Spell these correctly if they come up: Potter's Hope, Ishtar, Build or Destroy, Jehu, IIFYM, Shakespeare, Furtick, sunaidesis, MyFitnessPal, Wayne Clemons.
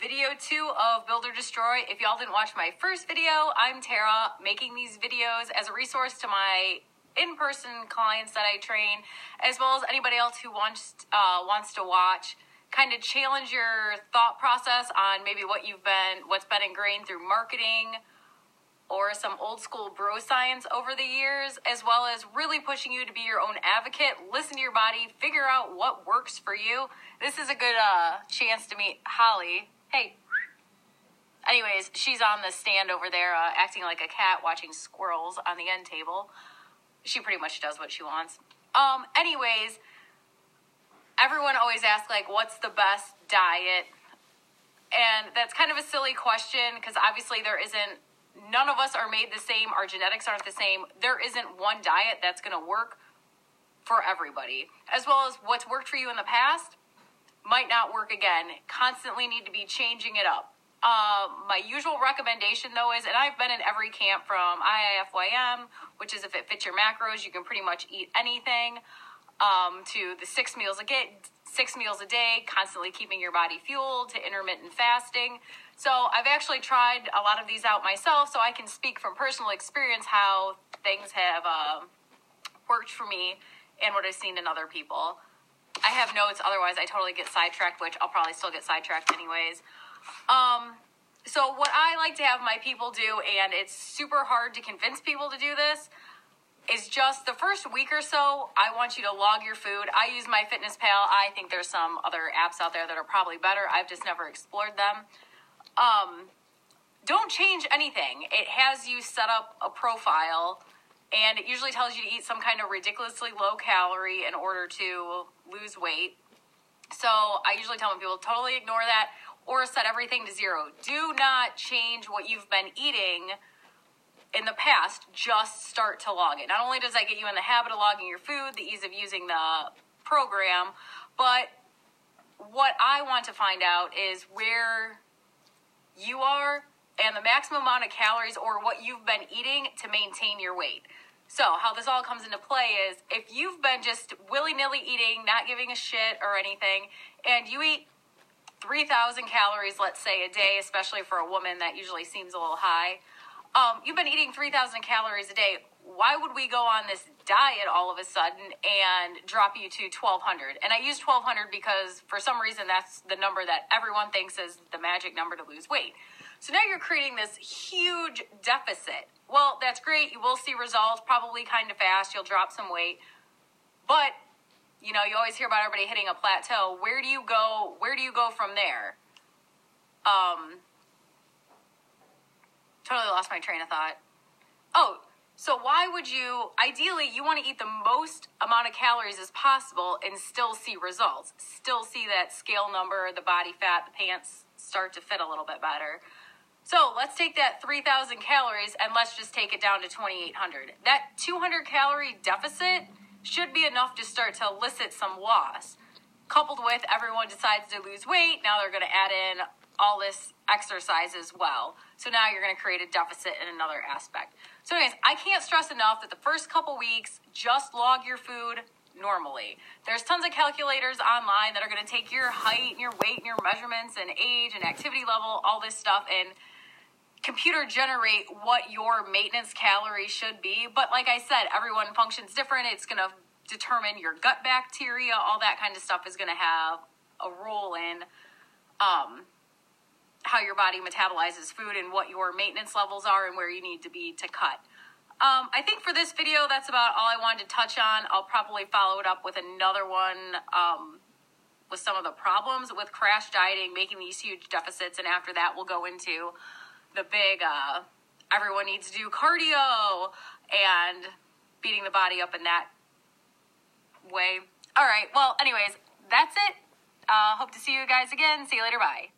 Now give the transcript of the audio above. video 2 of Build or Destroy. If y'all didn't watch my first video, I'm Tara, making these videos as a resource to my in-person clients that I train, as well as anybody else who wants to watch. Kind of challenge your thought process on maybe what's been ingrained through marketing or some old school bro science over the years, as well as really pushing you to be your own advocate, listen to your body, figure out what works for you. This is a good chance to meet Holly. Hey. Anyways, she's on the stand over there acting like a cat watching squirrels on the end table. She pretty much does what she wants. Anyways, everyone always asks, like, what's the best diet? And that's kind of a silly question because obviously none of us are made the same. Our genetics aren't the same. There isn't one diet that's going to work for everybody, as well as what's worked for you in the past might not work again. Constantly need to be changing it up. My usual recommendation, though, is, and I've been in every camp from IIFYM, which is if it fits your macros, you can pretty much eat anything, to the six meals a day, constantly keeping your body fueled, to intermittent fasting. So I've actually tried a lot of these out myself, so I can speak from personal experience how things have worked for me and what I've seen in other people. I have notes, otherwise I totally get sidetracked, which I'll probably still get sidetracked anyways. So what I like to have my people do, and it's super hard to convince people to do this, is just the first week or so, I want you to log your food. I use MyFitnessPal. I think there's some other apps out there that are probably better. I've just never explored them. Don't change anything. It has you set up a profile, and it usually tells you to eat some kind of ridiculously low calorie in order to lose weight. So I usually tell people, totally ignore that. Or set everything to zero. Do not change what you've been eating in the past. Just start to log it. Not only does that get you in the habit of logging your food, the ease of using the program, but what I want to find out is where you are and the maximum amount of calories or what you've been eating to maintain your weight. So how this all comes into play is if you've been just willy-nilly eating, not giving a shit or anything, and you eat 3,000 calories, let's say, a day, especially for a woman, that usually seems a little high. You've been eating 3,000 calories a day. Why would we go on this diet all of a sudden and drop you to 1,200? And I use 1,200 because for some reason that's the number that everyone thinks is the magic number to lose weight. So now you're creating this huge deficit. Well, that's great. You will see results probably kind of fast. You'll drop some weight. But you know, you always hear about everybody hitting a plateau. Where do you go? Where do you go from there? Totally lost my train of thought. Oh, so why would you, ideally, you want to eat the most amount of calories as possible and still see results. Still see that scale number, the body fat, the pants start to fit a little bit better. So let's take that 3,000 calories and let's just take it down to 2,800. That 200 calorie deficit should be enough to start to elicit some loss. Coupled with everyone decides to lose weight, now they're going to add in all this exercise as well. So now you're going to create a deficit in another aspect. So anyways, I can't stress enough that the first couple weeks, just log your food normally. There's tons of calculators online that are going to take your height and your weight and your measurements and age and activity level, all this stuff, and computer generate what your maintenance calories should be. But like I said, everyone functions different. It's going to determine your gut bacteria. All that kind of stuff is going to have a role in how your body metabolizes food and what your maintenance levels are and where you need to be to cut. I think for this video, that's about all I wanted to touch on. I'll probably follow it up with another one with some of the problems with crash dieting, making these huge deficits. And after that, we'll go into the big, everyone needs to do cardio and beating the body up in that way. All right. Well, anyways, that's it. Hope to see you guys again. See you later. Bye.